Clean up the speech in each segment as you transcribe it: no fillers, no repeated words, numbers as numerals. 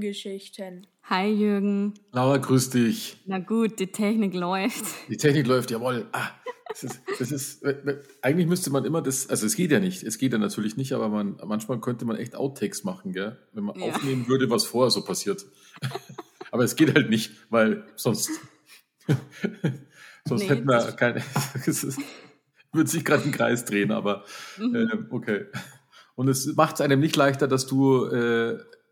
Filmgeschichten. Hi Jürgen. Laura, grüß dich. Na gut, die Technik läuft. Die Technik läuft, jawohl. Ah, das ist, eigentlich müsste man immer das, also es geht ja nicht, aber manchmal könnte man echt Outtakes machen, gell? Wenn man aufnehmen würde, was vorher so passiert. Aber es geht halt nicht, weil sonst hätten wir keine, würde sich gerade ein Kreis drehen, aber okay. Und es macht es einem nicht leichter, dass du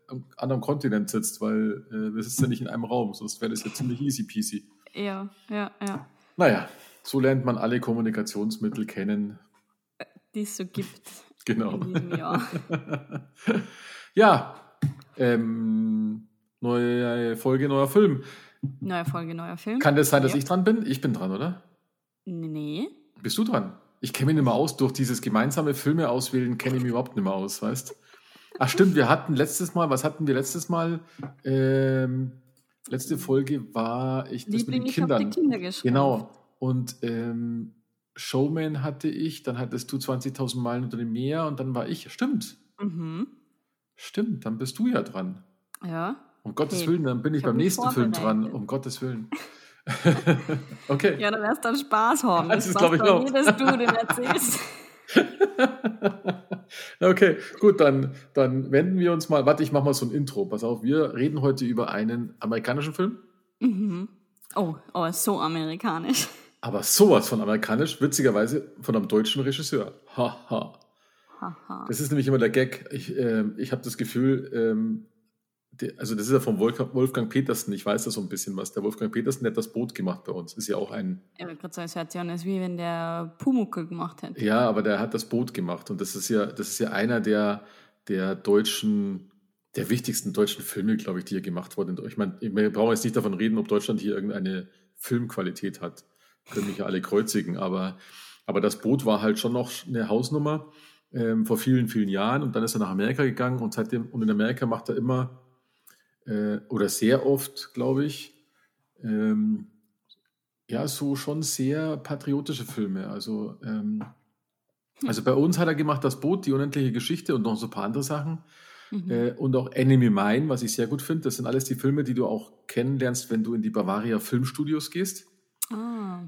am anderen Kontinent sitzt, weil wir sitzen ja nicht in einem Raum, sonst wäre das ja ziemlich easy peasy. Ja. Naja, so lernt man alle Kommunikationsmittel kennen. Die es so gibt. Genau. In diesem Jahr. Neue Folge, neuer Film. Neue Folge, neuer Film. Kann das sein, dass ich dran bin? Ich bin dran, oder? Nee. Bist du dran? Ich kenne mich nicht mehr aus. Durch dieses gemeinsame Filme auswählen kenne ich mich überhaupt nicht mehr aus, weißt? Ach stimmt, was hatten wir letztes Mal? Letzte Folge war das mit den Kindern. Ich habe die Kinder geschrieben. Genau. Und Showman hatte ich, dann hattest du 20.000 Meilen unter dem Meer und dann war ich. Stimmt. Mhm. Stimmt, dann bist du ja dran. Ja. Um Gottes Willen, dann bin ich beim nächsten Film dran. Um Gottes Willen. Okay. Ja, dann wirst du dann Spaß haben. Das ist, glaube ich, auch. Dass du den erzählst. Okay, gut, dann wenden wir uns mal. Warte, ich mache mal so ein Intro. Pass auf, wir reden heute über einen amerikanischen Film. Mhm. Oh, so amerikanisch. Aber sowas von amerikanisch, witzigerweise von einem deutschen Regisseur. Haha. Das ist nämlich immer der Gag. Ich habe das Gefühl, also das ist ja vom Wolfgang Petersen, ich weiß da so ein bisschen was. Der Wolfgang Petersen hat Das Boot gemacht bei uns, ist ja auch ein... Ja, ich würde sagen, es hört sich an, als wie wenn der Pumuckl gemacht hätte. Ja, aber der hat Das Boot gemacht und das ist ja einer der wichtigsten deutschen Filme, glaube ich, die hier gemacht wurden. Ich meine, wir brauchen jetzt nicht davon reden, ob Deutschland hier irgendeine Filmqualität hat. Können mich ja alle kreuzigen, aber Das Boot war halt schon noch eine Hausnummer vor vielen, vielen Jahren und dann ist er nach Amerika gegangen und seitdem, und in Amerika macht er immer oder sehr oft, glaube ich, so schon sehr patriotische Filme. Also bei uns hat er gemacht Das Boot, Die unendliche Geschichte und noch so ein paar andere Sachen. Mhm. Und auch Enemy Mine, was ich sehr gut finde. Das sind alles die Filme, die du auch kennenlernst, wenn du in die Bavaria Filmstudios gehst. Ah,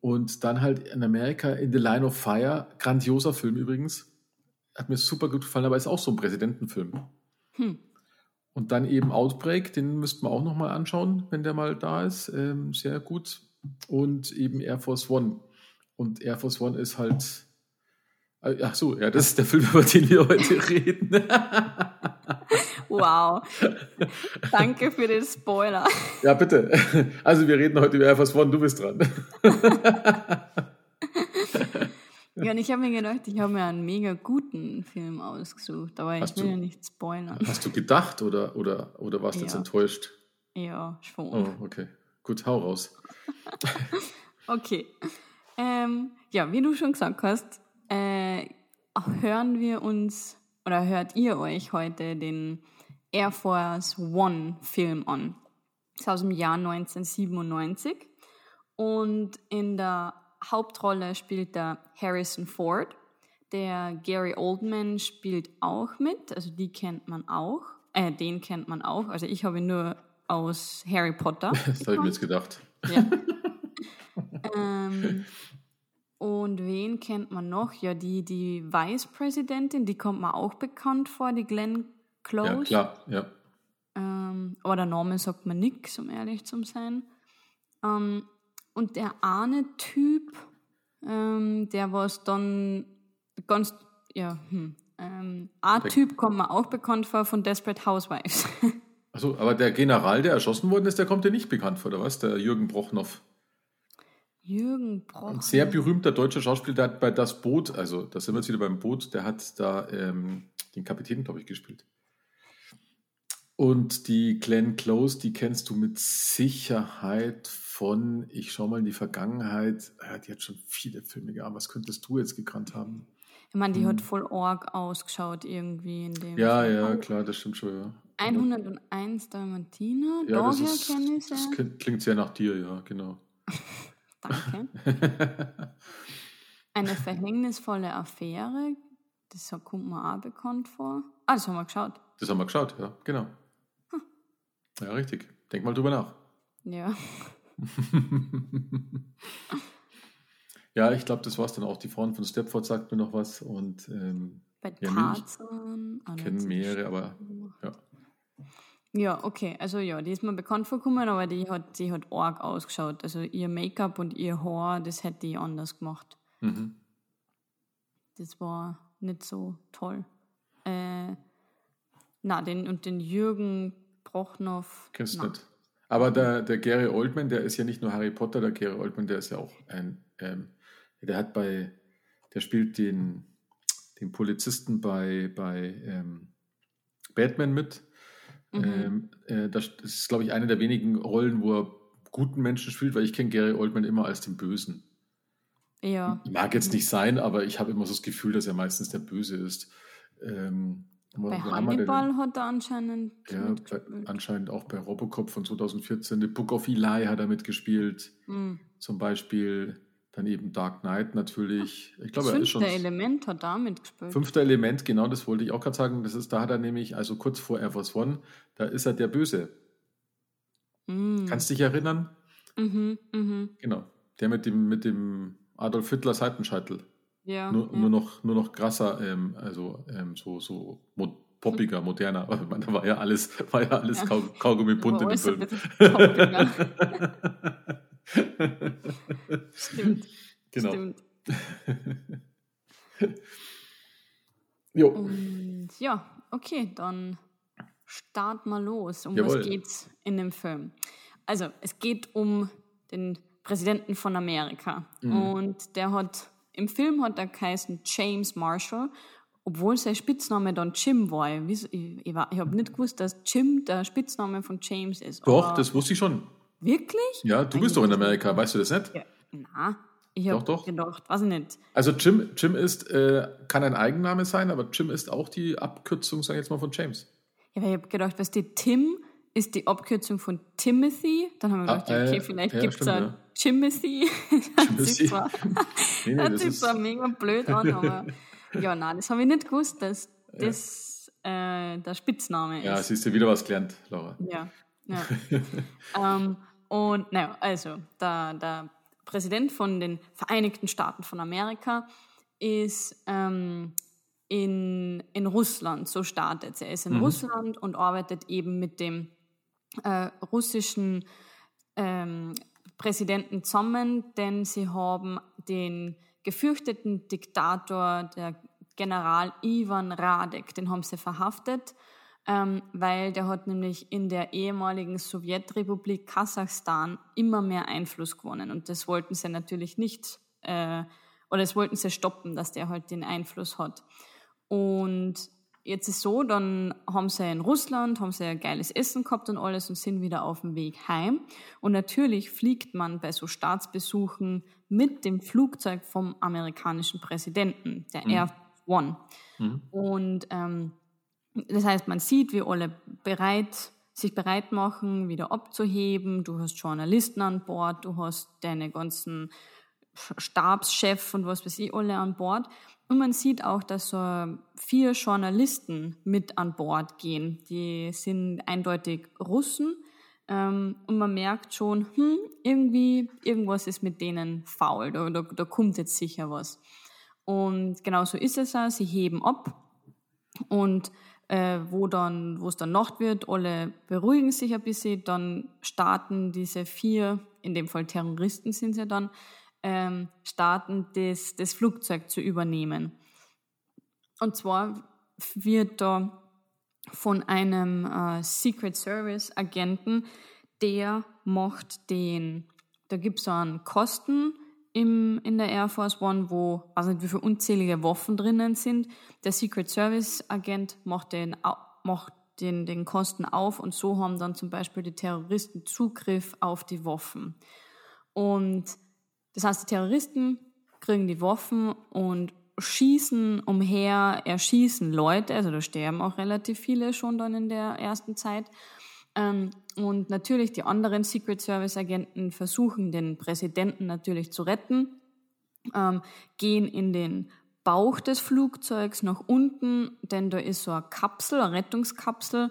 und dann halt in Amerika In the Line of Fire, grandioser Film übrigens. Hat mir super gut gefallen, aber ist auch so ein Präsidentenfilm. Hm. Und dann eben Outbreak, den müssten wir auch nochmal anschauen, wenn der mal da ist. Sehr gut. Und eben Air Force One. Und Air Force One ist halt... Ach so, ja, das ist der Film, über den wir heute reden. Wow. Danke für den Spoiler. Ja, bitte. Also wir reden heute über Air Force One, du bist dran. Ja, und ich habe mir gedacht, ich habe mir einen mega guten Film ausgesucht, aber ich will ja nicht spoilern. Hast du gedacht oder warst du jetzt enttäuscht? Ja, schon. Oh, okay. Gut, hau raus. Okay. Wie du schon gesagt hast, hört ihr euch heute den Air Force One Film an. Das ist aus dem Jahr 1997 und in der Hauptrolle spielt der Harrison Ford. Der Gary Oldman spielt auch mit, also den kennt man auch. Also ich habe ihn nur aus Harry Potter. Das habe ich mir jetzt gedacht. Ja. Und wen kennt man noch? Ja, die Vice-Präsidentin, die kommt mir auch bekannt vor, die Glenn Close. Ja, klar, ja. Aber der Name sagt mir nichts, um ehrlich zu sein. Und der eine Typ, der was dann ganz, ein Typ kommt mir auch bekannt vor von Desperate Housewives. Achso, aber der General, der erschossen worden ist, der kommt dir nicht bekannt vor, oder was? Der Jürgen Prochnow. Ein sehr berühmter deutscher Schauspieler, der hat bei Das Boot, also da sind wir jetzt wieder beim Boot, der hat da den Kapitän, glaube ich, gespielt. Und die Glenn Close, die kennst du mit Sicherheit von, ich schau mal in die Vergangenheit, die hat schon viele Filme gehabt, was könntest du jetzt gekannt haben? Ich meine, die hat voll org ausgeschaut irgendwie. In dem klar, das stimmt schon, ja. 101 Dalmatiner, ja, daher kenne ich sie. Das klingt sehr nach dir, ja, genau. Danke. Eine verhängnisvolle Affäre, das kommt mir auch bekannt vor. Das haben wir geschaut. Das haben wir geschaut, ja, genau. Ja, richtig. Denk mal drüber nach. Ja. Ja, ich glaube, das war's dann auch. Die Frauen von Stepford sagt mir noch was. Und bei Tarzan. Ja, ich kenne mehrere, aber ja. Ja, okay. Also ja, die ist mir bekannt vorgekommen, aber die hat arg ausgeschaut. Also ihr Make-up und ihr Haar, das hätte die anders gemacht. Mhm. Das war nicht so toll. Den Jürgen Prochnow. Kennst du nicht. Aber der Gary Oldman, der ist ja nicht nur Harry Potter, der Gary Oldman, der ist ja auch ein, der spielt den Polizisten bei Batman mit. Mhm. Das ist, glaube ich, eine der wenigen Rollen, wo er guten Menschen spielt, weil ich kenne Gary Oldman immer als den Bösen. Ja. Mag jetzt nicht sein, aber ich habe immer so das Gefühl, dass er meistens der Böse ist. Bei Hannibal hat er anscheinend anscheinend auch bei Robocop von 2014. The Book of Eli hat er mitgespielt. Mhm. Zum Beispiel dann eben Dark Knight natürlich. Ich glaube, Fünfte Element hat er mitgespielt. Fünfte Element, genau, das wollte ich auch gerade sagen. Da hat er nämlich, also kurz vor Air Force One, da ist er der Böse. Mhm. Kannst dich erinnern? Mhm, mhm. Genau, der mit dem Adolf Hitlers Seitenscheitel. Ja, nur noch krasser, so poppiger, moderner. Ich meine, da war ja alles ja. Kaugummi bunt in dem Film. Stimmt. Genau. Stimmt. Jo. Und ja, okay, dann start mal los. Um Jawohl. Was geht's in dem Film? Also, es geht um den Präsidenten von Amerika. Mhm. Und im Film hat er geheißen James Marshall, obwohl sein Spitzname dann Jim war. Ich habe nicht gewusst, dass Jim der Spitzname von James ist. Doch, das wusste ich schon. Wirklich? Ja, du bist doch in Amerika, weißt du das nicht? Ja, na, ich habe gedacht, weiß ich nicht. Also Jim ist, kann ein Eigenname sein, aber Jim ist auch die Abkürzung, sag ich jetzt mal, von James. Ja, weil ich habe gedacht, weißt du, Tim ist die Abkürzung von Timothy. Dann haben wir gedacht, okay, vielleicht gibt es einen Jimothy. Das sieht zwar mega blöd an, aber ja, nein, das habe ich nicht gewusst, dass das der Spitzname ist. Ja, siehst du, wieder was gelernt, Laura. Ja. Der Präsident von den Vereinigten Staaten von Amerika ist in Russland, so startet er. Er ist in Russland und arbeitet eben mit dem russischen Präsidenten zusammen, denn sie haben den gefürchteten Diktator, der General Ivan Radek, den haben sie verhaftet, weil der hat nämlich in der ehemaligen Sowjetrepublik Kasachstan immer mehr Einfluss gewonnen und das wollten sie natürlich nicht, das wollten sie stoppen, dass der halt den Einfluss hat. Und jetzt ist so, dann haben sie in Russland, haben sie ein geiles Essen gehabt und alles und sind wieder auf dem Weg heim. Und natürlich fliegt man bei so Staatsbesuchen mit dem Flugzeug vom amerikanischen Präsidenten, der Air Force One. Mhm. Und das heißt, man sieht, wie alle sich bereit machen, wieder abzuheben. Du hast Journalisten an Bord, du hast deine ganzen Stabschef und was weiß ich alle an Bord. Und man sieht auch, dass so 4 Journalisten mit an Bord gehen. Die sind eindeutig Russen. Und man merkt schon, irgendwas ist mit denen faul. Da kommt jetzt sicher was. Und genau so ist es auch. Sie heben ab. Und wo es dann Nacht wird, alle beruhigen sich ein bisschen. Dann starten diese 4, in dem Fall Terroristen sind sie dann, starten, das Flugzeug zu übernehmen. Und zwar wird da von einem Secret Service Agenten, der macht da gibt es einen Kosten in der Air Force One, wo, weiß nicht wie viele unzählige Waffen drinnen sind. Der Secret Service Agent macht den Kosten auf und so haben dann zum Beispiel die Terroristen Zugriff auf die Waffen. Und das heißt, die Terroristen kriegen die Waffen und schießen umher, erschießen Leute, also da sterben auch relativ viele schon dann in der ersten Zeit. Und natürlich die anderen Secret Service Agenten versuchen, den Präsidenten natürlich zu retten, gehen in den Bauch des Flugzeugs nach unten, denn da ist so eine Rettungskapsel,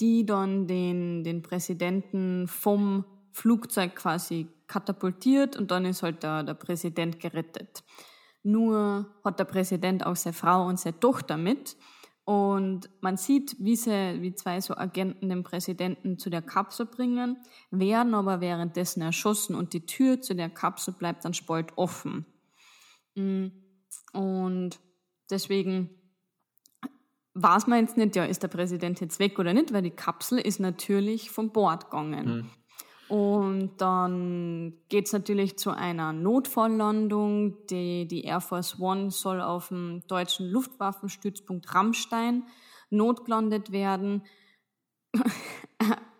die dann den Präsidenten vom Flugzeug quasi katapultiert und dann ist halt der Präsident gerettet. Nur hat der Präsident auch seine Frau und seine Tochter mit und man sieht, wie zwei so Agenten den Präsidenten zu der Kapsel bringen, werden aber währenddessen erschossen und die Tür zu der Kapsel bleibt dann Spalt offen. Und deswegen weiß man jetzt nicht, ja, ist der Präsident jetzt weg oder nicht, weil die Kapsel ist natürlich von Bord gegangen. Mhm. Und dann geht es natürlich zu einer Notfalllandung. Die Air Force One soll auf dem deutschen Luftwaffenstützpunkt Ramstein notgelandet werden.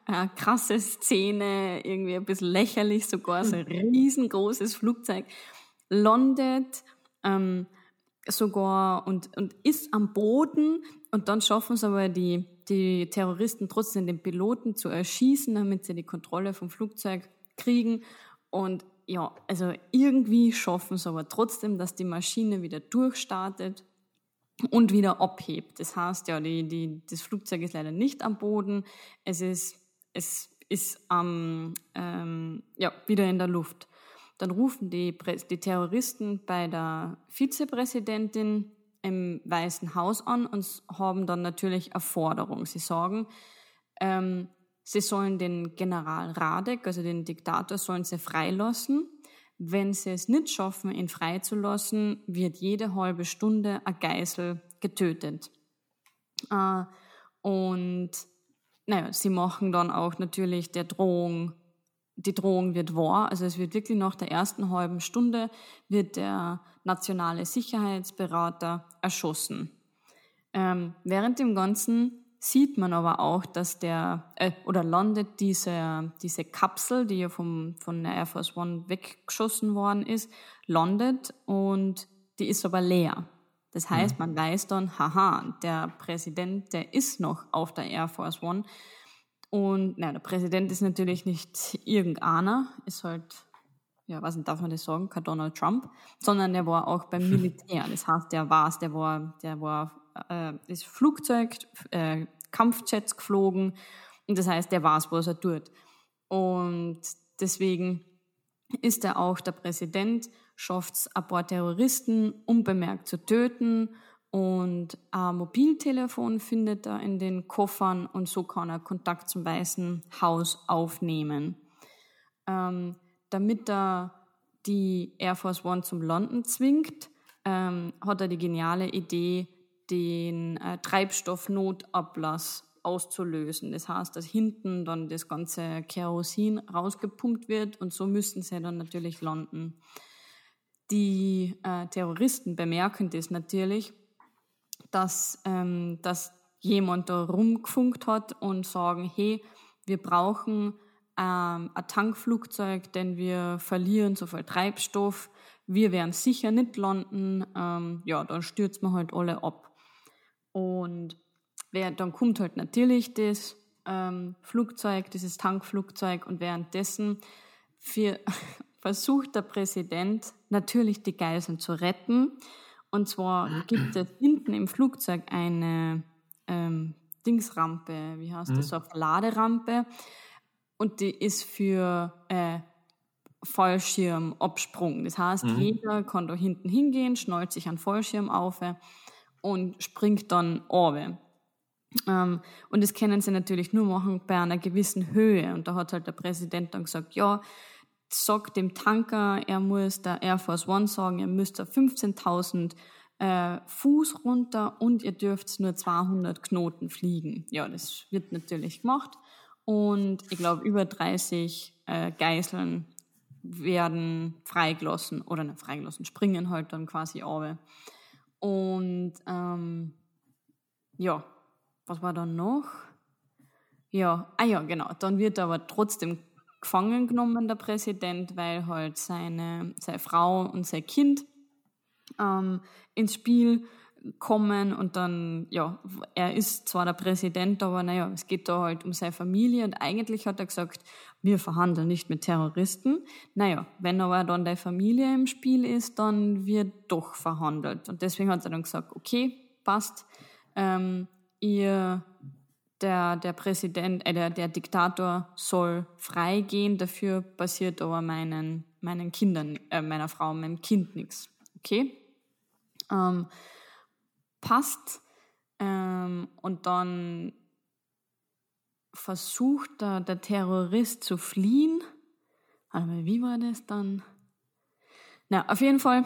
Eine krasse Szene, irgendwie ein bisschen lächerlich sogar, so ein riesengroßes Flugzeug landet, sogar und ist am Boden und dann schaffen es aber die Terroristen trotzdem den Piloten zu erschießen, damit sie die Kontrolle vom Flugzeug kriegen und ja, also irgendwie schaffen es aber trotzdem, dass die Maschine wieder durchstartet und wieder abhebt. Das heißt ja, das Flugzeug ist leider nicht am Boden, es ist wieder in der Luft. Dann rufen die Terroristen bei der Vizepräsidentin im Weißen Haus an und haben dann natürlich eine Forderung. Sie sagen, sie sollen den General Radek, also den Diktator, sollen sie freilassen. Wenn sie es nicht schaffen, ihn freizulassen, wird jede halbe Stunde ein Geisel getötet. Sie machen dann auch natürlich die Drohung wird wahr, also es wird wirklich nach der ersten halben Stunde wird der nationale Sicherheitsberater erschossen. Während dem Ganzen sieht man aber auch, dass landet diese Kapsel, die ja von der Air Force One weggeschossen worden ist, landet und die ist aber leer. Das heißt, man weiß dann, der Präsident, der ist noch auf der Air Force One. Und der Präsident ist natürlich nicht irgendeiner, ist halt, darf man das sagen, kein Donald Trump, sondern der war auch beim Militär. Das heißt, ist Flugzeug, Kampfjets geflogen und das heißt, der weiß, was er tut. Und deswegen ist er auch der Präsident, schafft es, ein paar Terroristen unbemerkt zu töten. Und ein Mobiltelefon findet er in den Koffern und so kann er Kontakt zum Weißen Haus aufnehmen. Damit er die Air Force One zum Landen zwingt, hat er die geniale Idee, den Treibstoffnotablass auszulösen. Das heißt, dass hinten dann das ganze Kerosin rausgepumpt wird und so müssen sie dann natürlich landen. Die Terroristen bemerken das natürlich, dass jemand da rumgefunkt hat und sagen, hey, wir brauchen ein Tankflugzeug, denn wir verlieren so viel Treibstoff, wir werden sicher nicht landen, dann stürzt man halt alle ab. Und dann kommt halt natürlich das Flugzeug, dieses Tankflugzeug und währenddessen versucht der Präsident natürlich die Geiseln zu retten. Und zwar gibt es hinten im Flugzeug eine Dingsrampe, wie heißt das, so eine Laderampe. Und die ist für Fallschirmabsprung. Das heißt, jeder kann da hinten hingehen, schnallt sich einen Fallschirm auf und springt dann runter. Und das können sie natürlich nur machen bei einer gewissen Höhe. Und da hat halt der Präsident dann gesagt, sagt dem Tanker, er muss der Air Force One sagen, ihr müsst da 15.000 Fuß runter und ihr dürft nur 200 Knoten fliegen. Ja, das wird natürlich gemacht. Und ich glaube, über 30 Geiseln werden freigelassen oder nicht freigelassen, springen halt dann quasi runter. Und was war dann noch? Genau. Dann wird aber trotzdem gefangen genommen, der Präsident, weil halt seine Frau und sein Kind ins Spiel kommen und dann, er ist zwar der Präsident, aber es geht da halt um seine Familie und eigentlich hat er gesagt, wir verhandeln nicht mit Terroristen. Wenn aber dann deine Familie im Spiel ist, dann wird doch verhandelt. Und deswegen hat er dann gesagt, okay, passt, ihr der Präsident, der Diktator soll freigehen, dafür passiert aber meinen Kindern, meiner Frau, meinem Kind nichts. Okay? Passt. Und dann versucht der Terrorist zu fliehen. Aber wie war das dann? Na, auf jeden Fall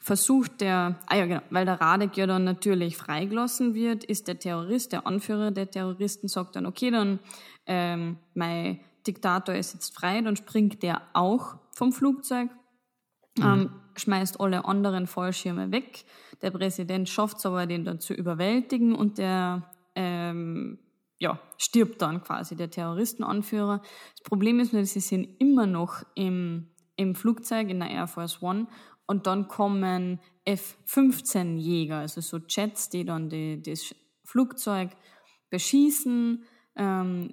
versucht der, weil der Radek ja dann natürlich freigelassen wird, ist der Terrorist, der Anführer der Terroristen, sagt dann, okay, dann mein Diktator ist jetzt frei, dann springt der auch vom Flugzeug, schmeißt alle anderen Fallschirme weg. Der Präsident schafft es aber, den dann zu überwältigen und der stirbt dann quasi, der Terroristenanführer. Das Problem ist nur, sie sind immer noch im Flugzeug, in der Air Force One, und dann kommen F-15-Jäger, also so Jets, die dann das Flugzeug beschießen.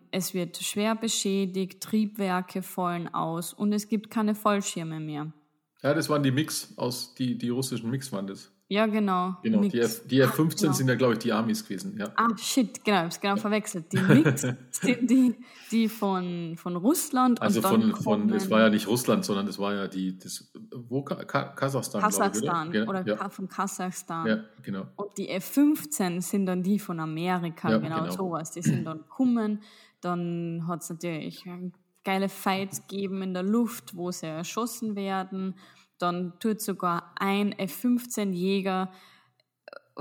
Es wird schwer beschädigt, Triebwerke fallen aus und es gibt keine Fallschirme mehr. Ja, das waren die MiGs, die russischen MiGs waren das. Ja, genau. Genau, die F-15 genau. Sind ja, glaube ich, die Amis gewesen. Ja. Ah, shit, genau, ich habe es genau verwechselt. Die MiGs sind die von Russland. Also und dann es war ja nicht Russland, sondern es war ja Kasachstan, Kasachstan, glaube ich, oder ja. Von Kasachstan. Ja, genau. Und die F-15 sind dann die von Amerika, ja, genau, sowas. Die sind dann gekommen, dann hat es natürlich geile Fights geben in der Luft, wo sie erschossen werden. Dann tut sogar ein F-15-Jäger,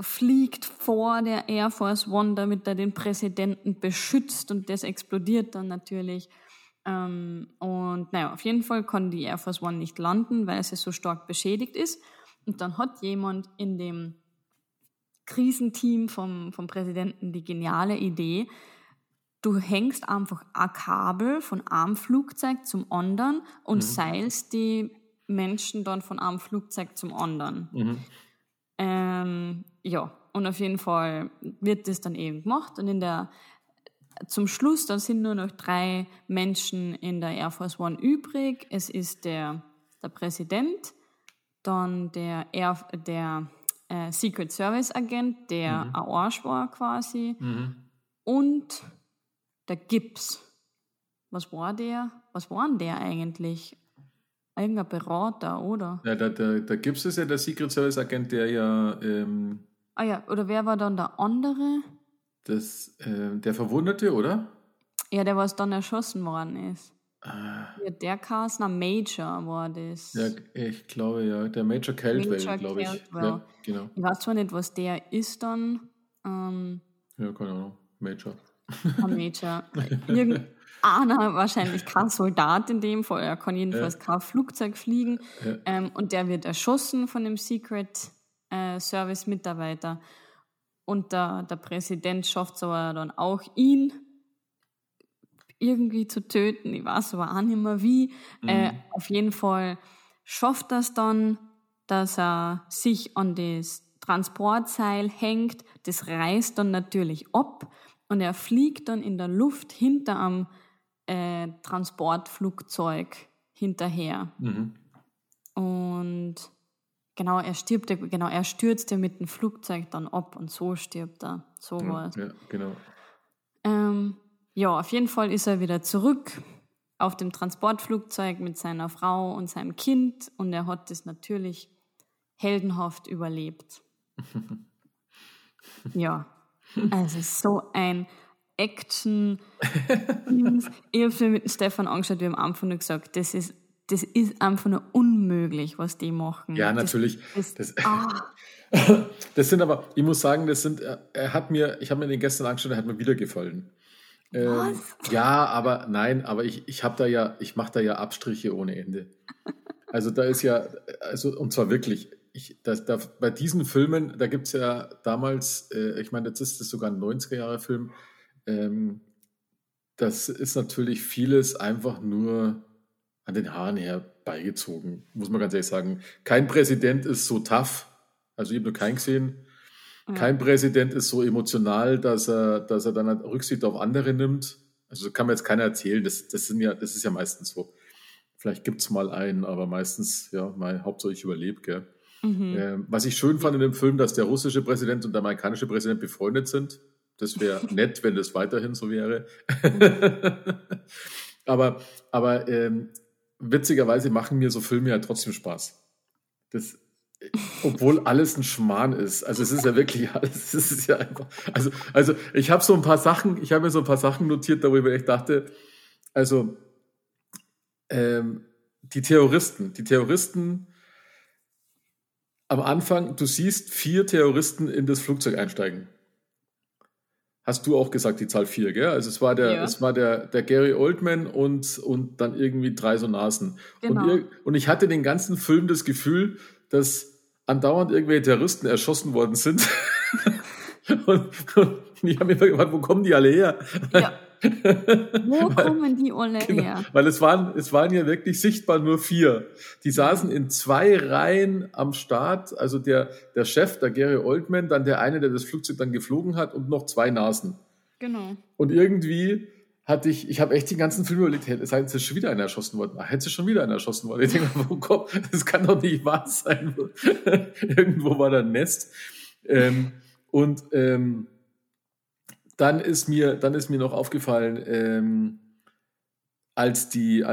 fliegt vor der Air Force One, damit er den Präsidenten beschützt, und das explodiert dann natürlich. Und naja, auf jeden Fall kann die Air Force One nicht landen, weil sie so stark beschädigt ist. Und dann hat jemand in dem Krisenteam vom Präsidenten die geniale Idee: Du hängst einfach ein Kabel von einem Flugzeug zum anderen und seilst die Menschen dann von einem Flugzeug zum anderen. Und auf jeden Fall wird das dann eben gemacht, und zum Schluss, dann sind nur noch 3 Menschen in der Air Force One übrig. Es ist der Präsident, dann der Secret Service Agent, der ein Arsch war quasi, und der Gips. Was war denn der eigentlich? Irgendein Berater, oder? Ja, der Gibbs ist ja der Secret Service Agent, der ja... oder wer war dann der andere? Der Verwundete, oder? Ja, der, was dann erschossen worden ist. Ja, der Kasner Major war das. Ja, ich glaube, ja. Der Major Caldwell, glaube ich. Ja, genau. Ich weiß zwar nicht, was der ist dann. Keine Ahnung. Major. Major. Einer wahrscheinlich kein Soldat in dem Fall, er kann jedenfalls kein Flugzeug fliegen, und der wird erschossen von dem Secret Service Mitarbeiter, und der Präsident schafft es aber dann auch, ihn irgendwie zu töten, ich weiß aber auch nicht mehr wie. Auf jeden Fall schafft er es dann, dass er sich an das Transportseil hängt, das reißt dann natürlich ab, und er fliegt dann in der Luft hinter einem Transportflugzeug hinterher. Und genau, er stürzt ja mit dem Flugzeug dann ab, und so stirbt er. So war es. Ja, genau. Auf jeden Fall ist er wieder zurück auf dem Transportflugzeug mit seiner Frau und seinem Kind, und er hat das natürlich heldenhaft überlebt. Ja. Also so ein Action. Ich habe mir mit Stefan angeschaut, wir haben am Anfang nur gesagt, das ist einfach nur unmöglich, was die machen. Ja, natürlich. Das sind aber, ich muss sagen, ich habe mir den gestern angeschaut, er hat mir wieder gefallen. Was? Ja, aber nein, aber ich mache da ja Abstriche ohne Ende. Also da ist ja, und zwar wirklich. Bei diesen Filmen, da gibt es ja damals, ich meine, jetzt ist das sogar ein 90er-Jahre-Film, das ist natürlich vieles einfach nur an den Haaren herbeigezogen, muss man ganz ehrlich sagen. Kein Präsident ist so tough, also ich habe nur keinen gesehen. Kein Präsident ist so emotional, dass er dann Rücksicht auf andere nimmt. Also kann mir jetzt keiner erzählen, das ist ja meistens so. Vielleicht gibt es mal einen, aber meistens, ja, hauptsächlich überlebt, gell. Was ich schön fand in dem Film, dass der russische Präsident und der amerikanische Präsident befreundet sind. Das wäre nett, wenn das weiterhin so wäre. Aber witzigerweise machen mir so Filme ja trotzdem Spaß. Das, obwohl alles ein Schmarrn ist. Also es ist ja wirklich alles. Es ist ja einfach. Also ich habe mir so ein paar Sachen notiert, darüber ich dachte, also die Terroristen am Anfang, du siehst 4 Terroristen in das Flugzeug einsteigen. Hast du auch gesagt, die Zahl 4, gell? Also es war der Gary Oldman und dann irgendwie 3 so Nasen. Genau. Und ich hatte den ganzen Film das Gefühl, dass andauernd irgendwelche Terroristen erschossen worden sind. und ich habe mir gefragt, wo kommen die alle her? Ja. Wo kommen die alle her? Genau, weil es waren ja wirklich sichtbar nur 4. Die saßen in 2 Reihen am Start, also der Chef, der Gary Oldman, dann der eine, der das Flugzeug dann geflogen hat und noch 2 Nasen. Genau. Und irgendwie hatte ich habe echt den ganzen Film überlegt, hätte schon wieder einer erschossen worden. Ich denke, oh Gott, das kann doch nicht wahr sein. Irgendwo war da ein Nest. Dann ist mir noch aufgefallen, als die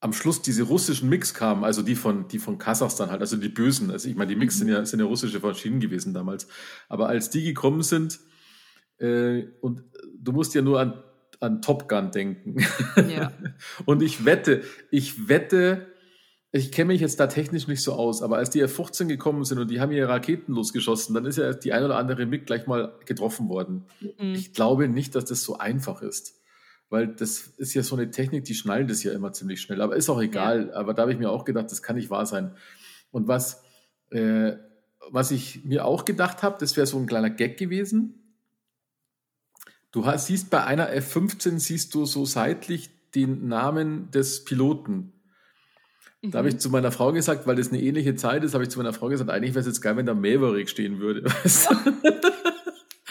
am Schluss diese russischen MiGs kamen, also die von Kasachstan halt, also die Bösen. Also ich meine, die MiGs sind ja russische Maschinen gewesen damals. Aber als die gekommen sind, und du musst ja nur an Top Gun denken. Ja. Und ich wette, ich kenne mich jetzt da technisch nicht so aus, aber als die F-15 gekommen sind und die haben ihre Raketen losgeschossen, dann ist ja die ein oder andere MiG gleich mal getroffen worden. Mhm. Ich glaube nicht, dass das so einfach ist, weil das ist ja so eine Technik, die schnallen das ja immer ziemlich schnell, aber ist auch egal. Ja. Aber da habe ich mir auch gedacht, das kann nicht wahr sein. Und was ich mir auch gedacht habe, das wäre so ein kleiner Gag gewesen, du siehst bei einer F-15, siehst du so seitlich den Namen des Piloten. Da habe ich zu meiner Frau gesagt, weil das eine ähnliche Zeit ist, eigentlich wäre es jetzt geil, wenn da Maverick stehen würde. Weißt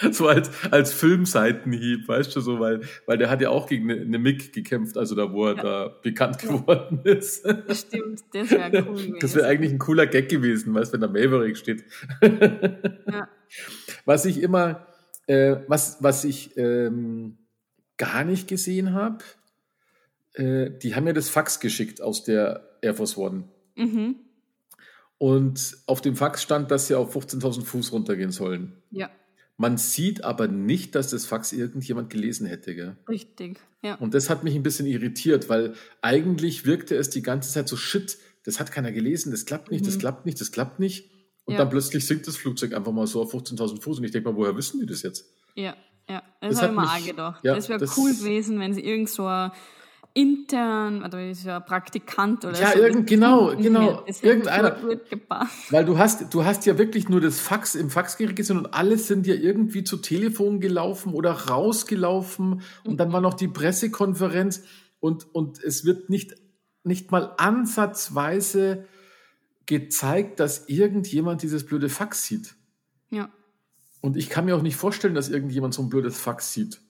du? So als Filmseitenhieb, weißt du, so, weil der hat ja auch gegen eine MiG gekämpft, also da, wo er da bekannt geworden ist. Das stimmt, das wäre cool gewesen. Das wäre eigentlich ein cooler Gag gewesen, weißt du, wenn da Maverick steht. Ja. Was ich gar nicht gesehen habe, die haben mir das Fax geschickt aus der Air Force One. Mhm. Und auf dem Fax stand, dass sie auf 15.000 Fuß runtergehen sollen. Ja. Man sieht aber nicht, dass das Fax irgendjemand gelesen hätte. Gell? Richtig, ja. Und das hat mich ein bisschen irritiert, weil eigentlich wirkte es die ganze Zeit so, shit, das hat keiner gelesen, das klappt nicht. Und dann plötzlich sinkt das Flugzeug einfach mal so auf 15.000 Fuß. Und ich denke mal, woher wissen die das jetzt? Ja, ja. Das habe ich mir auch gedacht. Ja, es wäre cool gewesen, wenn sie irgend so ein intern, oder ist ja Praktikant oder ja, so. Ja, genau. Irgendeiner. Weil du hast ja wirklich nur das Fax im Fax geregistert und alle sind ja irgendwie zu Telefon gelaufen oder rausgelaufen und dann war noch die Pressekonferenz und es wird nicht mal ansatzweise gezeigt, dass irgendjemand dieses blöde Fax sieht. Ja. Und ich kann mir auch nicht vorstellen, dass irgendjemand so ein blödes Fax sieht.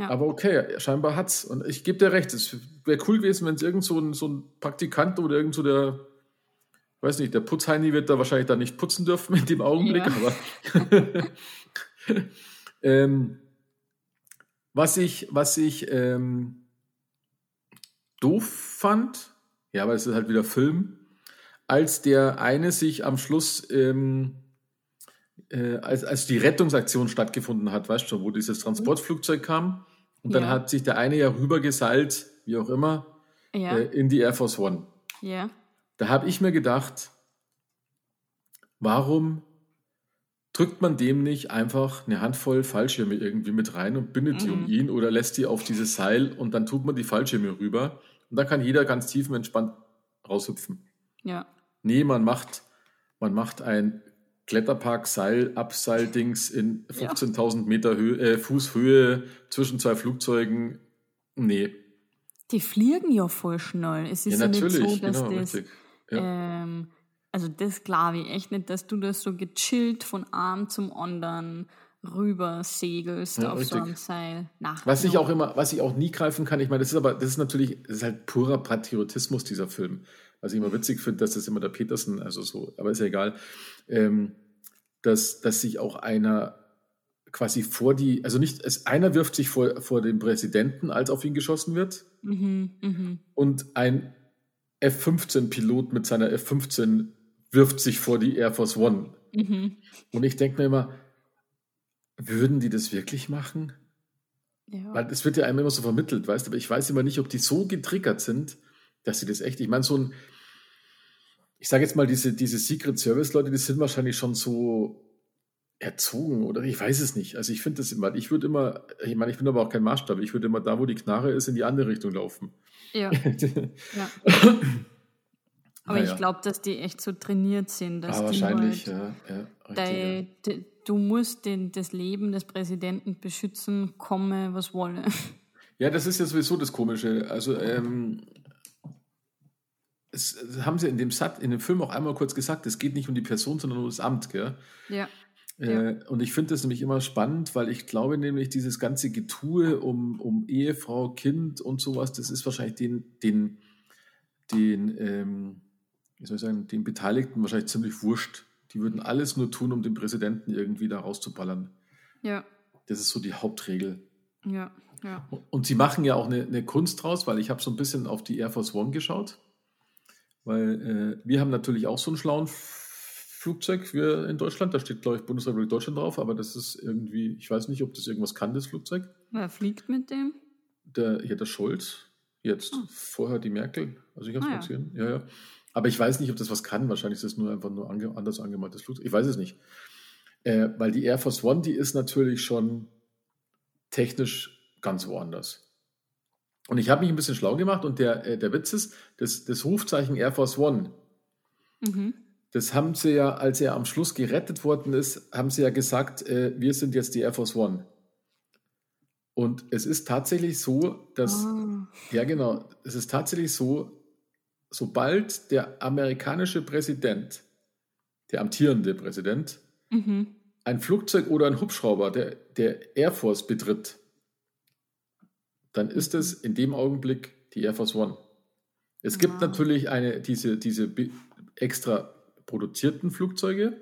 Ja. Aber okay, scheinbar hat's. Und ich gebe dir recht, es wäre cool gewesen, wenn es irgend so ein Praktikant oder irgend so der, weiß nicht, der Putzheini wird da wahrscheinlich dann nicht putzen dürfen in dem Augenblick. Ja. Aber was ich doof fand, ja, aber es ist halt wieder Film, als der eine sich am Schluss als die Rettungsaktion stattgefunden hat, weißt du, wo dieses Transportflugzeug kam und dann hat sich der eine ja rübergeseilt, wie auch immer, in die Air Force One. Ja. Da habe ich mir gedacht, warum drückt man dem nicht einfach eine Handvoll Fallschirme irgendwie mit rein und bindet die um ihn oder lässt die auf dieses Seil und dann tut man die Fallschirme rüber und dann kann jeder ganz tiefenentspannt raushüpfen. Ja. Nee, man macht ein Kletterpark, Seil, Abseildings in 15.000 Meter Fußhöhe zwischen 2 Flugzeugen. Nee. Die fliegen ja voll schnell. Es ist ja nicht so, dass das... Richtig. Ja. Also das glaube ich echt nicht, dass du das so gechillt von Arm zum anderen rüber segelst auf so einem Seil. Was ich auch nie greifen kann, ich meine, das ist halt purer Patriotismus, dieser Film. Was ich immer witzig finde, dass das immer der Petersen, also so, aber ist ja egal. dass sich auch einer quasi einer wirft sich vor den Präsidenten, als auf ihn geschossen wird. Mhm, und ein F-15-Pilot mit seiner F-15 wirft sich vor die Air Force One. Mhm. Und ich denke mir immer, würden die das wirklich machen? Ja. Weil das wird ja einem immer so vermittelt, weißt du? Aber ich weiß immer nicht, ob die so getriggert sind, dass sie das echt... Ich meine, ich sage jetzt mal, diese Secret-Service-Leute, die sind wahrscheinlich schon so erzogen, oder? Ich weiß es nicht. Also ich finde das immer... Ich meine, ich bin aber auch kein Maßstab. Ich würde immer da, wo die Knarre ist, in die andere Richtung laufen. Ja. Ja. Aber ich glaube, dass die echt so trainiert sind. Dass wahrscheinlich, die halt richtig, du musst das Leben des Präsidenten beschützen, komme, was wolle. Ja, das ist ja sowieso das Komische. Also, das haben sie in dem Film auch einmal kurz gesagt, es geht nicht um die Person, sondern um das Amt, gell? Ja. Und ich finde das nämlich immer spannend, weil ich glaube nämlich, dieses ganze Getue um Ehefrau, Kind und sowas, das ist wahrscheinlich den Beteiligten wahrscheinlich ziemlich wurscht. Die würden alles nur tun, um den Präsidenten irgendwie da rauszuballern. Ja. Das ist so die Hauptregel. Ja, ja. Und sie machen ja auch eine Kunst draus, weil ich habe so ein bisschen auf die Air Force One geschaut. Weil wir haben natürlich auch so einen schlauen Flugzeug wir in Deutschland. Da steht, glaube ich, Bundesrepublik Deutschland drauf. Aber das ist irgendwie, ich weiß nicht, ob das irgendwas kann, das Flugzeug. Wer fliegt mit dem? Der Scholz. Jetzt, vorher die Merkel. Also ich habe es mal gesehen. Ja, ja. Aber ich weiß nicht, ob das was kann. Wahrscheinlich ist das nur anders angemaltes Flugzeug. Ich weiß es nicht. Weil die Air Force One, die ist natürlich schon technisch ganz woanders. Und ich habe mich ein bisschen schlau gemacht und der Witz ist, das Rufzeichen Air Force One, das haben sie ja, als er am Schluss gerettet worden ist, haben sie ja gesagt, wir sind jetzt die Air Force One. Und es ist tatsächlich so, dass, ja genau, es ist tatsächlich so, sobald der amerikanische Präsident, der amtierende Präsident, ein Flugzeug oder ein Hubschrauber, der Air Force betritt, dann ist es in dem Augenblick die Air Force One. Es gibt natürlich diese extra produzierten Flugzeuge,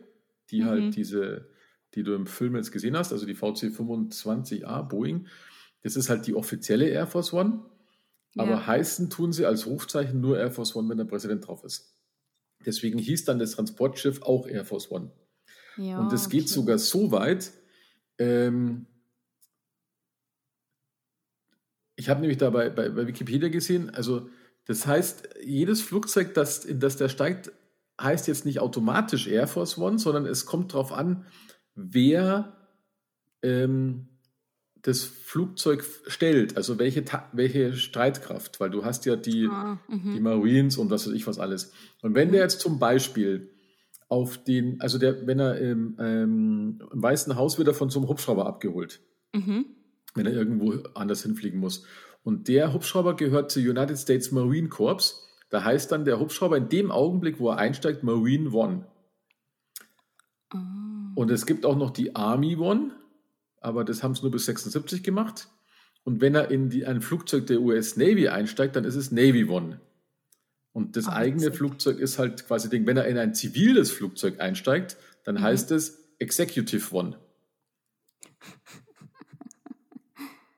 die halt die du im Film jetzt gesehen hast, also die VC-25A Boeing, das ist halt die offizielle Air Force One, aber heißen tun sie als Rufzeichen nur Air Force One, wenn der Präsident drauf ist. Deswegen hieß dann das Transportschiff auch Air Force One. Ja, und das geht sogar so weit, ich habe nämlich da bei Wikipedia gesehen, also das heißt, jedes Flugzeug, in das der steigt, heißt jetzt nicht automatisch Air Force One, sondern es kommt drauf an, wer das Flugzeug stellt, also welche Streitkraft, weil du hast ja die Marines und was weiß ich was alles. Und wenn der jetzt zum Beispiel wenn er im Weißen Haus wird er von so einem Hubschrauber abgeholt, wenn er irgendwo anders hinfliegen muss. Und der Hubschrauber gehört zur United States Marine Corps, da heißt dann der Hubschrauber in dem Augenblick, wo er einsteigt, Marine One. Oh. Und es gibt auch noch die Army One, aber das haben es nur bis 76 gemacht. Und wenn er in ein Flugzeug der US Navy einsteigt, dann ist es Navy One. Und das eigene Flugzeug ist halt quasi, wenn er in ein ziviles Flugzeug einsteigt, dann heißt es Executive One.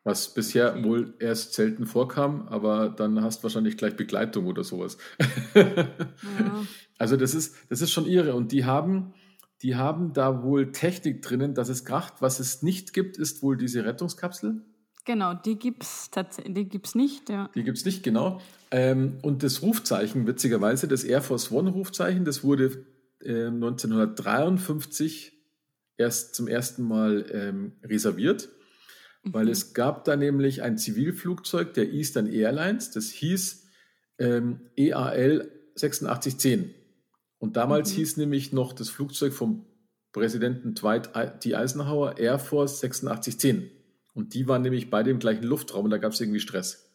Was bisher wohl erst selten vorkam, aber dann hast du wahrscheinlich gleich Begleitung oder sowas. Ja. Also das ist schon irre. Und die haben da wohl Technik drinnen, dass es kracht. Was es nicht gibt, ist wohl diese Rettungskapsel. Genau, die gibt es nicht. Ja. Die gibt es nicht, genau. Und das Rufzeichen, witzigerweise, das Air Force One Rufzeichen, das wurde 1953 erst zum ersten Mal reserviert, weil es gab da nämlich ein Zivilflugzeug der Eastern Airlines, das hieß EAL 8610. Und damals hieß nämlich noch das Flugzeug vom Präsidenten Dwight D. Eisenhower Air Force 8610. Und die waren nämlich beide im gleichen Luftraum und da gab es irgendwie Stress.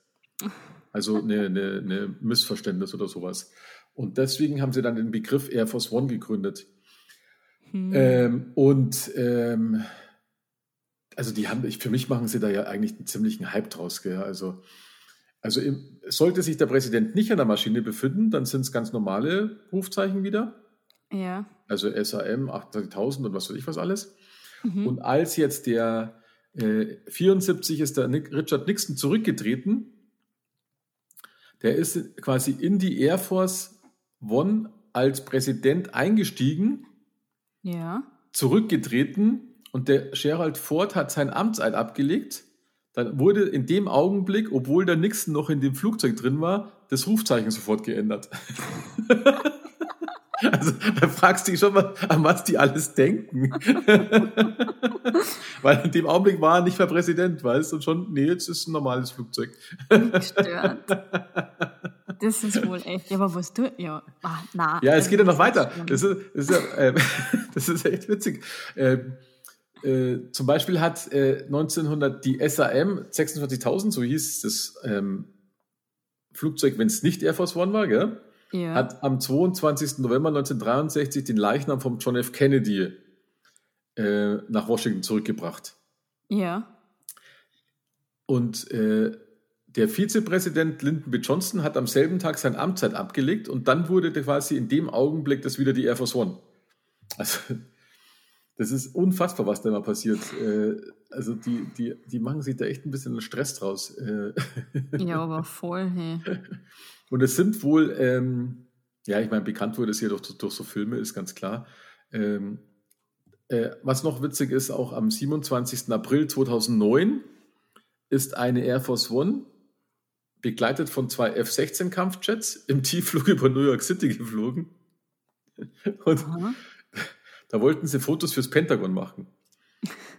Also eine Missverständnis oder sowas. Und deswegen haben sie dann den Begriff Air Force One gegründet. Also für mich machen sie da ja eigentlich einen ziemlichen Hype draus. Gell? Also sollte sich der Präsident nicht an der Maschine befinden, dann sind es ganz normale Rufzeichen wieder. Ja. also SAM 38.000 und was weiß ich was alles. Mhm. Und als jetzt der 74 ist der Richard Nixon zurückgetreten, der ist quasi in die Air Force One als Präsident eingestiegen, ja, zurückgetreten, und der Gerald Ford hat sein Amtseid abgelegt. Dann wurde in dem Augenblick, obwohl der Nixon noch in dem Flugzeug drin war, das Rufzeichen sofort geändert. Also da fragst du dich schon mal, an was die alles denken. Weil in dem Augenblick war er nicht mehr Präsident, weißt du, und schon, nee, jetzt ist ein normales Flugzeug. Gestört. Das ist wohl echt, ja, aber was du, ja, ach, na. Ja, es geht ja noch weiter. Das ist echt witzig. Zum Beispiel hat 1900 die SAM 46.000, so hieß das Flugzeug, wenn es nicht Air Force One war, gell? Ja. Hat am 22. November 1963 den Leichnam von John F. Kennedy nach Washington zurückgebracht. Ja. Und der Vizepräsident Lyndon B. Johnson hat am selben Tag sein Amtszeit abgelegt, und dann wurde quasi in dem Augenblick das wieder die Air Force One. Also das ist unfassbar, was da immer passiert. Also die machen sich da echt ein bisschen Stress draus. Ja, aber voll, hey. Und es sind wohl, ja, ich meine, bekannt wurde es hier durch so Filme, ist ganz klar. Was noch witzig ist, auch am 27. April 2009 ist eine Air Force One begleitet von 2 F-16-Kampfjets im Tiefflug über New York City geflogen. Und aha. Da wollten sie Fotos fürs Pentagon machen.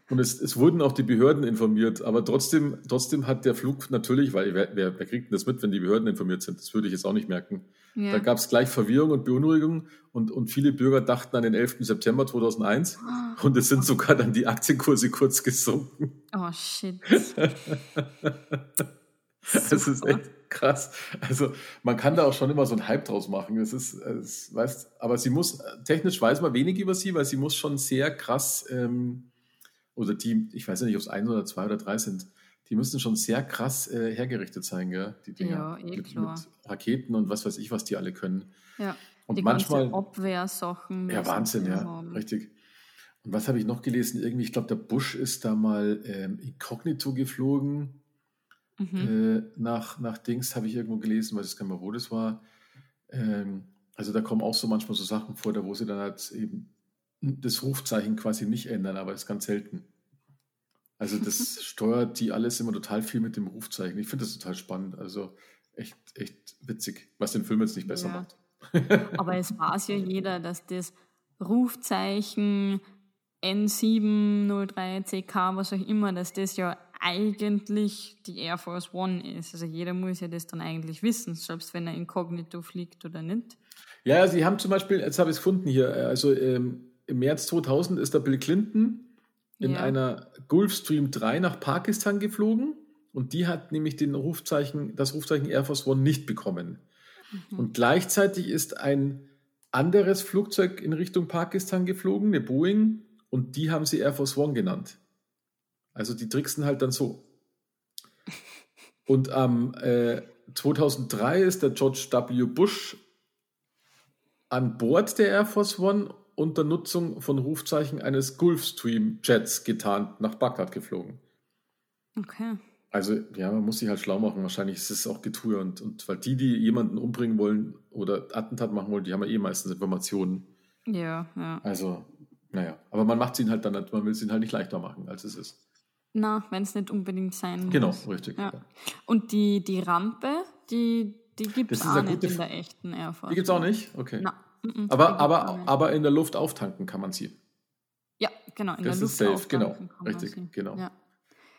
Und es wurden auch die Behörden informiert. Aber trotzdem hat der Flug natürlich, weil wer kriegt denn das mit, wenn die Behörden informiert sind? Das würde ich jetzt auch nicht merken. Ja. Da gab es gleich Verwirrung und Beunruhigung. Und viele Bürger dachten an den 11. September 2001. Und es sind sogar dann die Aktienkurse kurz gesunken. Oh, shit. Das ist echt krass. Also man kann da auch schon immer so einen Hype draus machen. Aber sie muss, technisch weiß man wenig über sie, weil sie muss schon sehr krass, oder die, ich weiß ja nicht, ob es 1 oder 2 oder 3 sind, die müssen schon sehr krass hergerichtet sein, gell? Die Dinger, ja, mit Raketen und was weiß ich, was die alle können. Ja, und die manchmal Abwehrsachen. Ja, Wahnsinn, ja, haben. Richtig. Und was habe ich noch gelesen? Irgendwie, ich glaube, der Bush ist da mal inkognito geflogen. Mhm. Nach Dings habe ich irgendwo gelesen, weiß ich gar nicht mehr, wo das war. Also da kommen auch so manchmal so Sachen vor, da wo sie dann halt eben das Rufzeichen quasi nicht ändern, aber ist ganz selten. Also das steuert die alles immer total viel mit dem Rufzeichen. Ich finde das total spannend, also echt witzig, was den Film jetzt nicht besser macht. Aber es weiß ja jeder, dass das Rufzeichen N703CK, was auch immer, dass das ja eigentlich die Air Force One ist. Also jeder muss ja das dann eigentlich wissen, selbst wenn er inkognito fliegt oder nicht. Ja, also sie haben zum Beispiel, jetzt habe ich es gefunden hier, also im März 2000 ist der Bill Clinton in einer Gulfstream 3 nach Pakistan geflogen, und die hat nämlich das Rufzeichen Air Force One nicht bekommen. Mhm. Und gleichzeitig ist ein anderes Flugzeug in Richtung Pakistan geflogen, eine Boeing, und die haben sie Air Force One genannt. Also die tricksen halt dann so. Und am 2003 ist der George W. Bush an Bord der Air Force One unter Nutzung von Rufzeichen eines Gulfstream-Jets getarnt nach Bagdad geflogen. Okay. Also ja, man muss sich halt schlau machen. Wahrscheinlich ist es auch Getue. Und weil die jemanden umbringen wollen oder Attentat machen wollen, die haben ja eh meistens Informationen. Ja, ja. Also, naja. Aber man macht es ihnen halt dann, man will es ihnen halt nicht leichter machen, als es ist. Na, wenn es nicht unbedingt sein muss. Genau, richtig. Ja. Ja. Und die Rampe, die gibt es auch nicht in der echten Air Force. Die gibt es auch nicht? Okay. Na, aber in der Luft auftanken kann man sie. Ja, genau. In das der ist Luft safe, genau. Richtig, genau. Ja.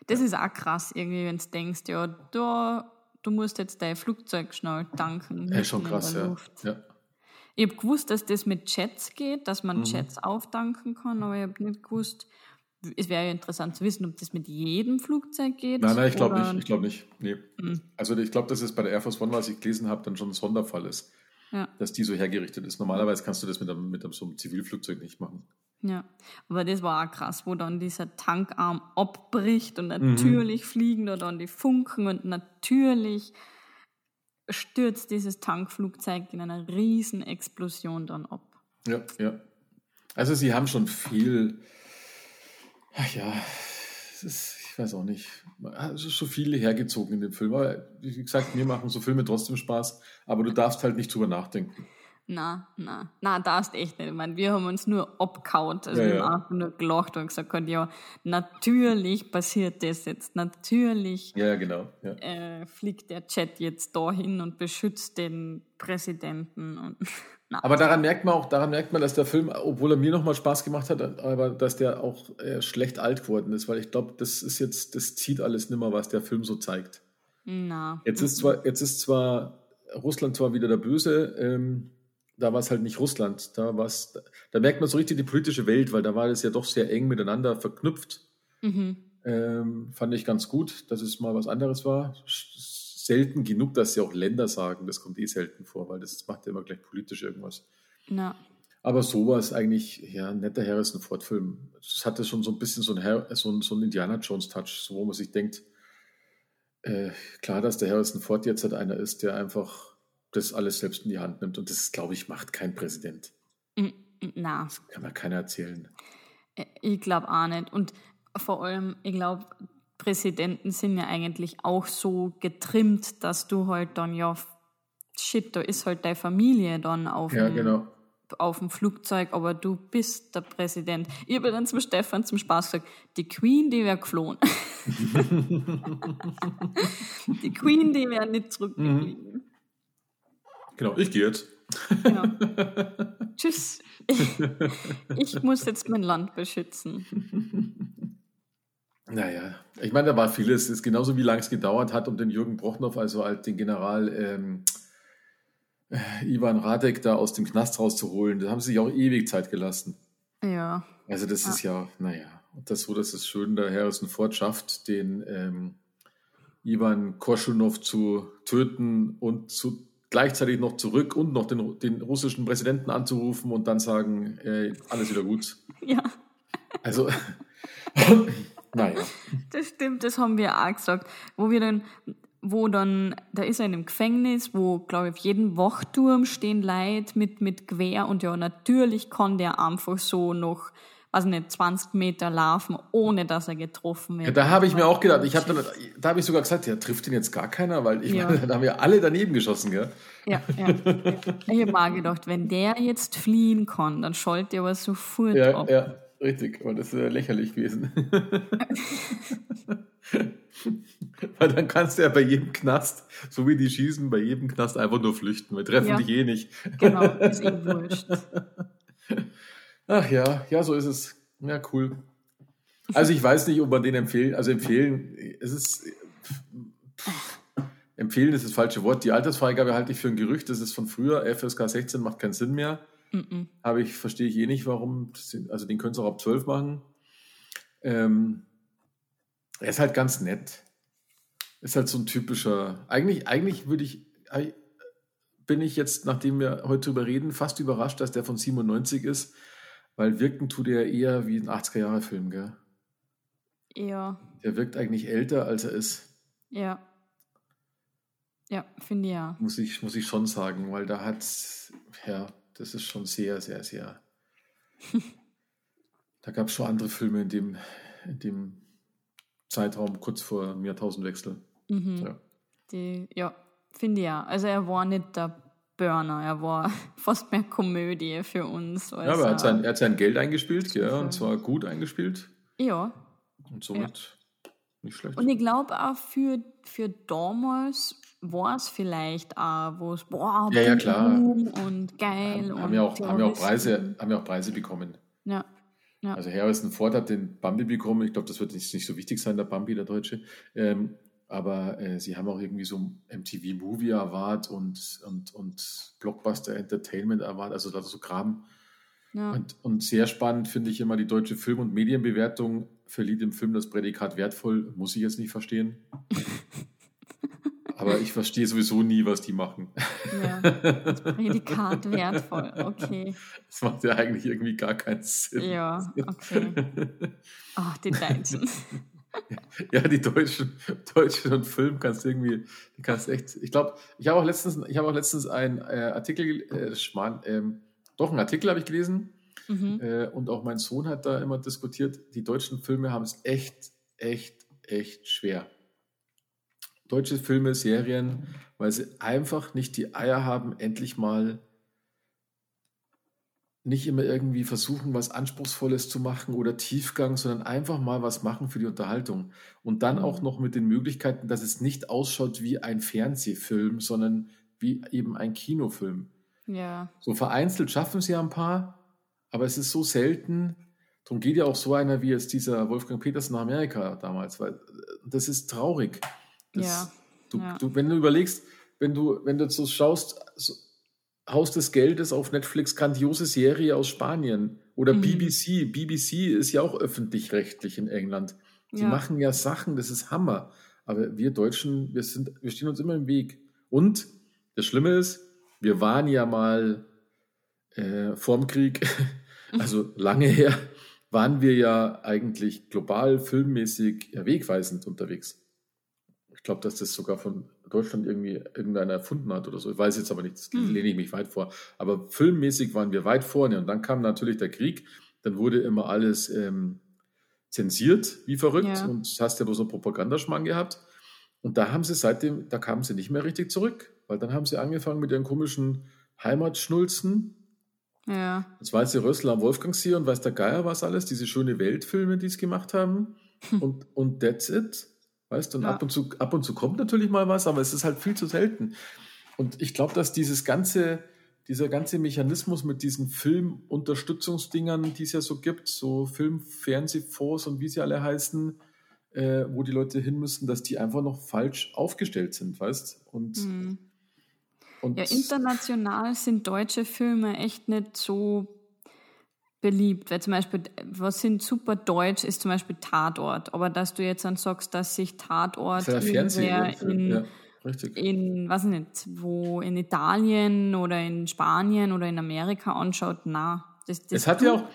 Das ist auch krass, irgendwie, wenn du denkst, ja, du musst jetzt dein Flugzeug schnell tanken. Ja, schon krass, in der Luft. Ja. Ich habe gewusst, dass das mit Jets geht, dass man Jets auftanken kann, aber ich habe nicht gewusst. Es wäre ja interessant zu wissen, ob das mit jedem Flugzeug geht. Nein, ich glaube nicht. Nee. Mhm. Also ich glaube, dass es bei der Air Force One, was ich gelesen habe, dann schon ein Sonderfall ist, dass die so hergerichtet ist. Normalerweise kannst du das mit so einem Zivilflugzeug nicht machen. Ja, aber das war auch krass, wo dann dieser Tankarm abbricht und natürlich fliegen da dann die Funken und natürlich stürzt dieses Tankflugzeug in einer riesen Explosion dann ab. Ja, ja. Also sie haben schon viel, ach ja, es ist, ich weiß auch nicht, es ist schon viel hergezogen in dem Film. Aber wie gesagt, mir machen so Filme trotzdem Spaß, aber du darfst halt nicht drüber nachdenken. Na, darfst echt nicht. Ich meine, wir haben uns nur abgehauen, also wir haben einfach nur gelacht und gesagt, ja, natürlich passiert das jetzt, natürlich fliegt der Chat jetzt dahin und beschützt den Präsidenten. Und aber daran merkt man, dass der Film, obwohl er mir nochmal Spaß gemacht hat, aber dass der auch schlecht alt geworden ist, weil ich glaube, das zieht alles nimmer, was der Film so zeigt. Jetzt ist zwar Russland zwar wieder der Böse, da war es halt nicht Russland. Da merkt man so richtig die politische Welt, weil da war das ja doch sehr eng miteinander verknüpft. Fand ich ganz gut, dass es mal was anderes war. Selten genug, dass sie auch Länder sagen. Das kommt eh selten vor, weil das macht ja immer gleich politisch irgendwas. Na. Aber so war es eigentlich ein netter Harrison Ford-Film. Es hatte schon so ein bisschen so einen Indiana-Jones-Touch, so wo man sich denkt, klar, dass der Harrison Ford jetzt halt einer ist, der einfach das alles selbst in die Hand nimmt. Und das, glaube ich, macht kein Präsident. Na. Das kann mir keiner erzählen. Ich glaube auch nicht. Und vor allem, ich glaube, Präsidenten sind ja eigentlich auch so getrimmt, dass du halt dann da ist halt deine Familie dann auf dem Flugzeug, aber du bist der Präsident. Ich habe dann zum Stefan zum Spaß gesagt, die Queen, die wäre geflohen. Die Queen, die wäre nicht zurückgeblieben. Mhm. Genau, ich gehe jetzt. Genau. Tschüss. Ich muss jetzt mein Land beschützen. Naja, ich meine, da war vieles. Es ist genauso, wie lange es gedauert hat, um den Jürgen Prochnow, also den General Ivan Radek da aus dem Knast rauszuholen. Da haben sie sich auch ewig Zeit gelassen. Ja. Also das ist dass es schön der Harrison Ford schafft, den Ivan Korschunov zu töten und gleichzeitig noch zurück und noch den russischen Präsidenten anzurufen und dann sagen, alles wieder gut. Ja. Also, Das stimmt, das haben wir auch gesagt. Wo dann, da ist er in einem Gefängnis, wo, glaube ich, auf jedem Wachturm stehen Leute mit Gewehr und ja, natürlich kann der einfach so noch, also nicht 20 Meter laufen, ohne dass er getroffen wird. Ja, da habe ich mir auch gedacht, da habe ich sogar gesagt, trifft ihn jetzt gar keiner, weil da haben ja alle daneben geschossen, gell? Ja. Ich habe mal gedacht, wenn der jetzt fliehen kann, dann schaltet er aber sofort ab. Ja, richtig, aber das wäre lächerlich gewesen. Weil dann kannst du ja bei jedem Knast, so wie die schießen, bei jedem Knast einfach nur flüchten. Wir treffen dich eh nicht. Genau, ist eh wurscht. Ach ja, so ist es. Ja, cool. Also ich weiß nicht, ob man den empfehlen, empfehlen ist das falsche Wort. Die Altersfreigabe halte ich für ein Gerücht, das ist von früher, FSK 16 macht keinen Sinn mehr. Verstehe ich eh nicht, warum, also den können sie auch ab 12 machen. Er ist halt ganz nett. Ist halt so ein typischer. Eigentlich bin ich jetzt, nachdem wir heute drüber reden, fast überrascht, dass der von 97 ist, weil wirken tut er eher wie ein 80er-Jahre-Film, gell? Ja. Der wirkt eigentlich älter, als er ist. Ja. Ja, finde ich ja. Muss ich schon sagen, weil da das ist schon sehr, sehr, sehr. Da gab es schon andere Filme in dem Zeitraum kurz vor dem Jahrtausendwechsel. Mhm. Ja. Finde ich ja. Also er war nicht der Burner, er war fast mehr Komödie für uns. Ja, aber er hat sein Geld eingespielt, und zwar gut eingespielt. Ja. Und somit nicht schlecht. Und ich glaube auch für damals war es vielleicht auch, wo es klar. Und geil. Haben ja auch Preise bekommen. Ja. Ja. Also Harrison Ford hat den Bambi bekommen. Ich glaube, das wird nicht so wichtig sein, der Bambi, der Deutsche. Aber sie haben auch irgendwie so MTV Movie Award und Blockbuster Entertainment Award, also da so Kram. Ja. Und sehr spannend finde ich immer die deutsche Film- und Medienbewertung verlieh dem Film das Prädikat wertvoll. Muss ich jetzt nicht verstehen. Aber ich verstehe sowieso nie, was die machen. Ja, das Prädikat wertvoll, okay. Das macht ja eigentlich irgendwie gar keinen Sinn. Ja, okay. Ach, die Deutschen. Ja, die Deutschen und Film kannst echt, ich glaube, ich habe auch letztens einen Artikel, doch einen Artikel habe ich gelesen, Mhm. Und auch mein Sohn hat da immer diskutiert, die deutschen Filme haben es echt schwer. Deutsche Filme, Serien, weil sie einfach nicht die Eier haben, endlich mal nicht immer irgendwie versuchen, was Anspruchsvolles zu machen oder Tiefgang, sondern einfach mal was machen für die Unterhaltung. Und dann auch noch mit den Möglichkeiten, dass es nicht ausschaut wie ein Fernsehfilm, sondern wie eben ein Kinofilm. Ja. So vereinzelt schaffen sie ja ein paar, aber es ist so selten. Darum geht ja auch so einer wie jetzt dieser Wolfgang Petersen nach Amerika damals, weil das ist traurig. Wenn du überlegst, wenn du so schaust, so Haus des Geldes auf Netflix, grandiose Serie aus Spanien oder BBC. BBC ist ja auch öffentlich-rechtlich in England. Die machen ja Sachen, das ist Hammer. Aber wir Deutschen, wir stehen uns immer im Weg. Und das Schlimme ist, wir waren ja mal vorm Krieg, also lange her, waren wir ja eigentlich global, filmmäßig wegweisend unterwegs. Ich glaube, dass das sogar von Deutschland irgendwie irgendeiner erfunden hat oder so. Ich weiß jetzt aber nicht, das lehne ich mich weit vor. Aber filmmäßig waren wir weit vorne. Und dann kam natürlich der Krieg. Dann wurde immer alles zensiert, wie verrückt. Ja. Und hast ja bloß einen Propagandaschmarrn gehabt. Und da haben sie seitdem, da kamen sie nicht mehr richtig zurück. Weil dann haben sie angefangen mit ihren komischen Heimatschnulzen. Ja. Das weiße Rössler am Wolfgangsee und weiß der Geier was alles. Diese schöne Weltfilme, die es gemacht haben. Und that's it. Weißt du, und ab und zu kommt natürlich mal was, aber es ist halt viel zu selten. Und ich glaube, dass dieser ganze Mechanismus mit diesen Filmunterstützungsdingern, die es ja so gibt, so Film, Fernsehfonds und wie sie alle heißen, wo die Leute hin müssen, dass die einfach noch falsch aufgestellt sind, weißt du? Und ja, international sind deutsche Filme echt nicht so beliebt, weil zum Beispiel, was sind super deutsch, ist zum Beispiel Tatort, aber dass du jetzt dann sagst, dass sich Tatort in Italien oder in Spanien oder in Amerika anschaut, es hat ja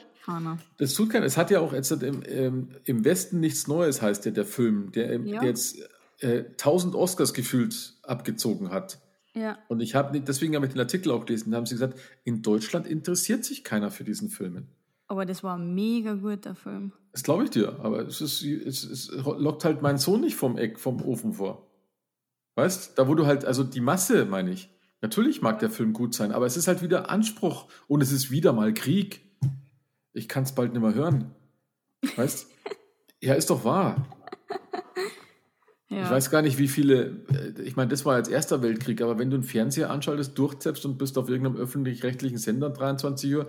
auch jetzt im Westen nichts Neues, heißt ja der Film, der jetzt 1000 Oscars gefühlt abgezogen hat. Ja. Und deswegen habe ich den Artikel auch gelesen, da haben sie gesagt, in Deutschland interessiert sich keiner für diesen Filmen. Aber das war ein mega guter Film. Das glaube ich dir, aber es lockt halt meinen Sohn nicht vom Ofen vor. Weißt, da wo du halt, also die Masse, meine ich. Natürlich mag der Film gut sein, aber es ist halt wieder Anspruch und es ist wieder mal Krieg. Ich kann es bald nicht mehr hören. Weißt? Ja, ist doch wahr. Ja. Ich weiß gar nicht, wie viele, ich meine, das war jetzt Erster Weltkrieg, aber wenn du einen Fernseher anschaltest, durchzappst und bist auf irgendeinem öffentlich-rechtlichen Sender 23 Uhr,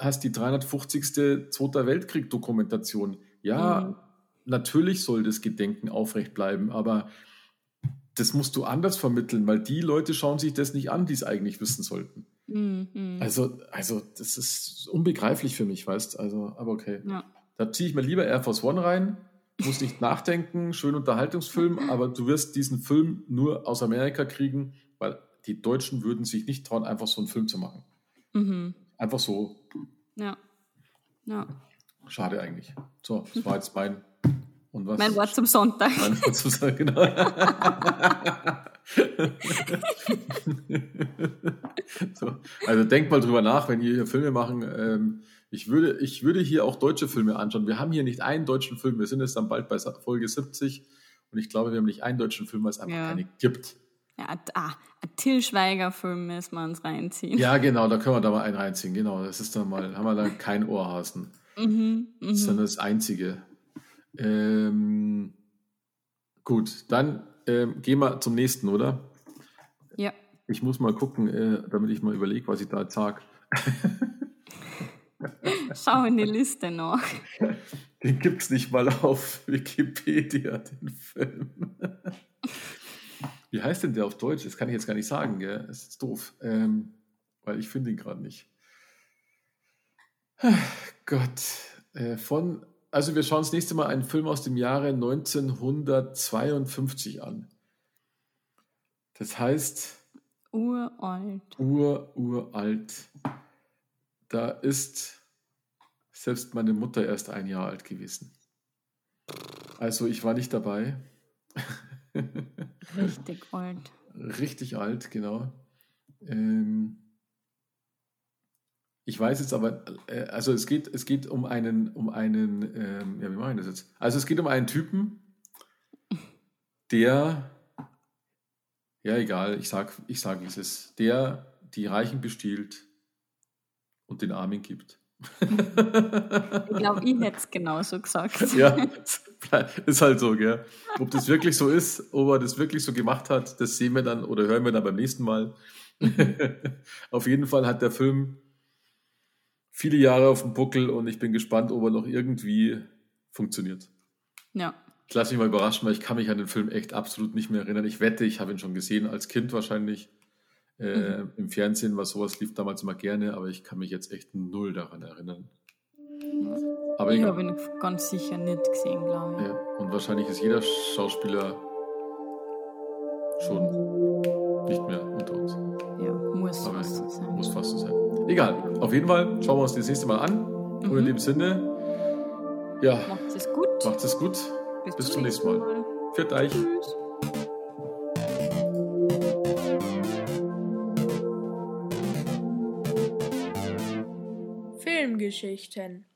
hast die 350. Zweiter Weltkrieg-Dokumentation. Ja, natürlich soll das Gedenken aufrecht bleiben, aber das musst du anders vermitteln, weil die Leute schauen sich das nicht an, die es eigentlich wissen sollten. Mhm. Also das ist unbegreiflich für mich, weißt du, also, aber okay. Ja. Da ziehe ich mir lieber Air Force One rein. Du musst nicht nachdenken, schön Unterhaltungsfilm, aber du wirst diesen Film nur aus Amerika kriegen, weil die Deutschen würden sich nicht trauen, einfach so einen Film zu machen. Mhm. Einfach so. Ja. Schade eigentlich. So, das war jetzt mein Wort zum Sonntag. Mein Wort zum Sonntag, genau. So, also denkt mal drüber nach, wenn ihr hier Filme machen. Ich würde hier auch deutsche Filme anschauen. Wir haben hier nicht einen deutschen Film. Wir sind jetzt dann bald bei Folge 70. Und ich glaube, wir haben nicht einen deutschen Film, weil es einfach keine gibt. Ja, ein Till Schweiger-Film müssen wir uns reinziehen. Ja, genau, da können wir da mal einen reinziehen. Genau, das ist dann mal, haben wir da keinen Ohrhasen. Das ist dann das Einzige. Gut, dann gehen wir zum nächsten, oder? Ja. Ich muss mal gucken, damit ich mal überlege, was ich da sage. Schau in die Liste noch. Den gibt es nicht mal auf Wikipedia, den Film. Wie heißt denn der auf Deutsch? Das kann ich jetzt gar nicht sagen, gell? Das ist doof. Weil ich finde ihn gerade nicht. Gott. Also wir schauen uns das nächste Mal einen Film aus dem Jahre 1952 an. Das heißt... Uralt. Da ist selbst meine Mutter erst ein Jahr alt gewesen. Also ich war nicht dabei. Richtig alt. Richtig alt, genau. Ich weiß jetzt aber, also es geht um einen, ja, wie mache ich das jetzt? Also es geht um einen Typen, der, ja egal, ich sag wie es ist, der die Reichen bestiehlt und den Armen gibt. Ich glaube, ich hätte es genauso gesagt. Ja, ist halt so, gell. Ob das wirklich so ist, ob er das wirklich so gemacht hat, das sehen wir dann oder hören wir dann beim nächsten Mal. Auf jeden Fall hat der Film viele Jahre auf dem Buckel und ich bin gespannt, ob er noch irgendwie funktioniert. Ja. Ich lasse mich mal überraschen, weil ich kann mich an den Film echt absolut nicht mehr erinnern. Ich wette, ich habe ihn schon gesehen, als Kind wahrscheinlich. Im Fernsehen, was sowas lief damals immer gerne, aber ich kann mich jetzt echt null daran erinnern. Aber ich habe ihn ganz sicher nicht gesehen, glaube ich. Ja. Und wahrscheinlich ist jeder Schauspieler schon nicht mehr unter uns. Ja, muss aber fast so sein. Muss fast so sein. Egal, auf jeden Fall schauen wir uns das nächste Mal an. Und in dem Sinne, ja. Macht es gut. Bis zum nächsten Mal. Pfiat euch. Tschüss. Filmgeschichten.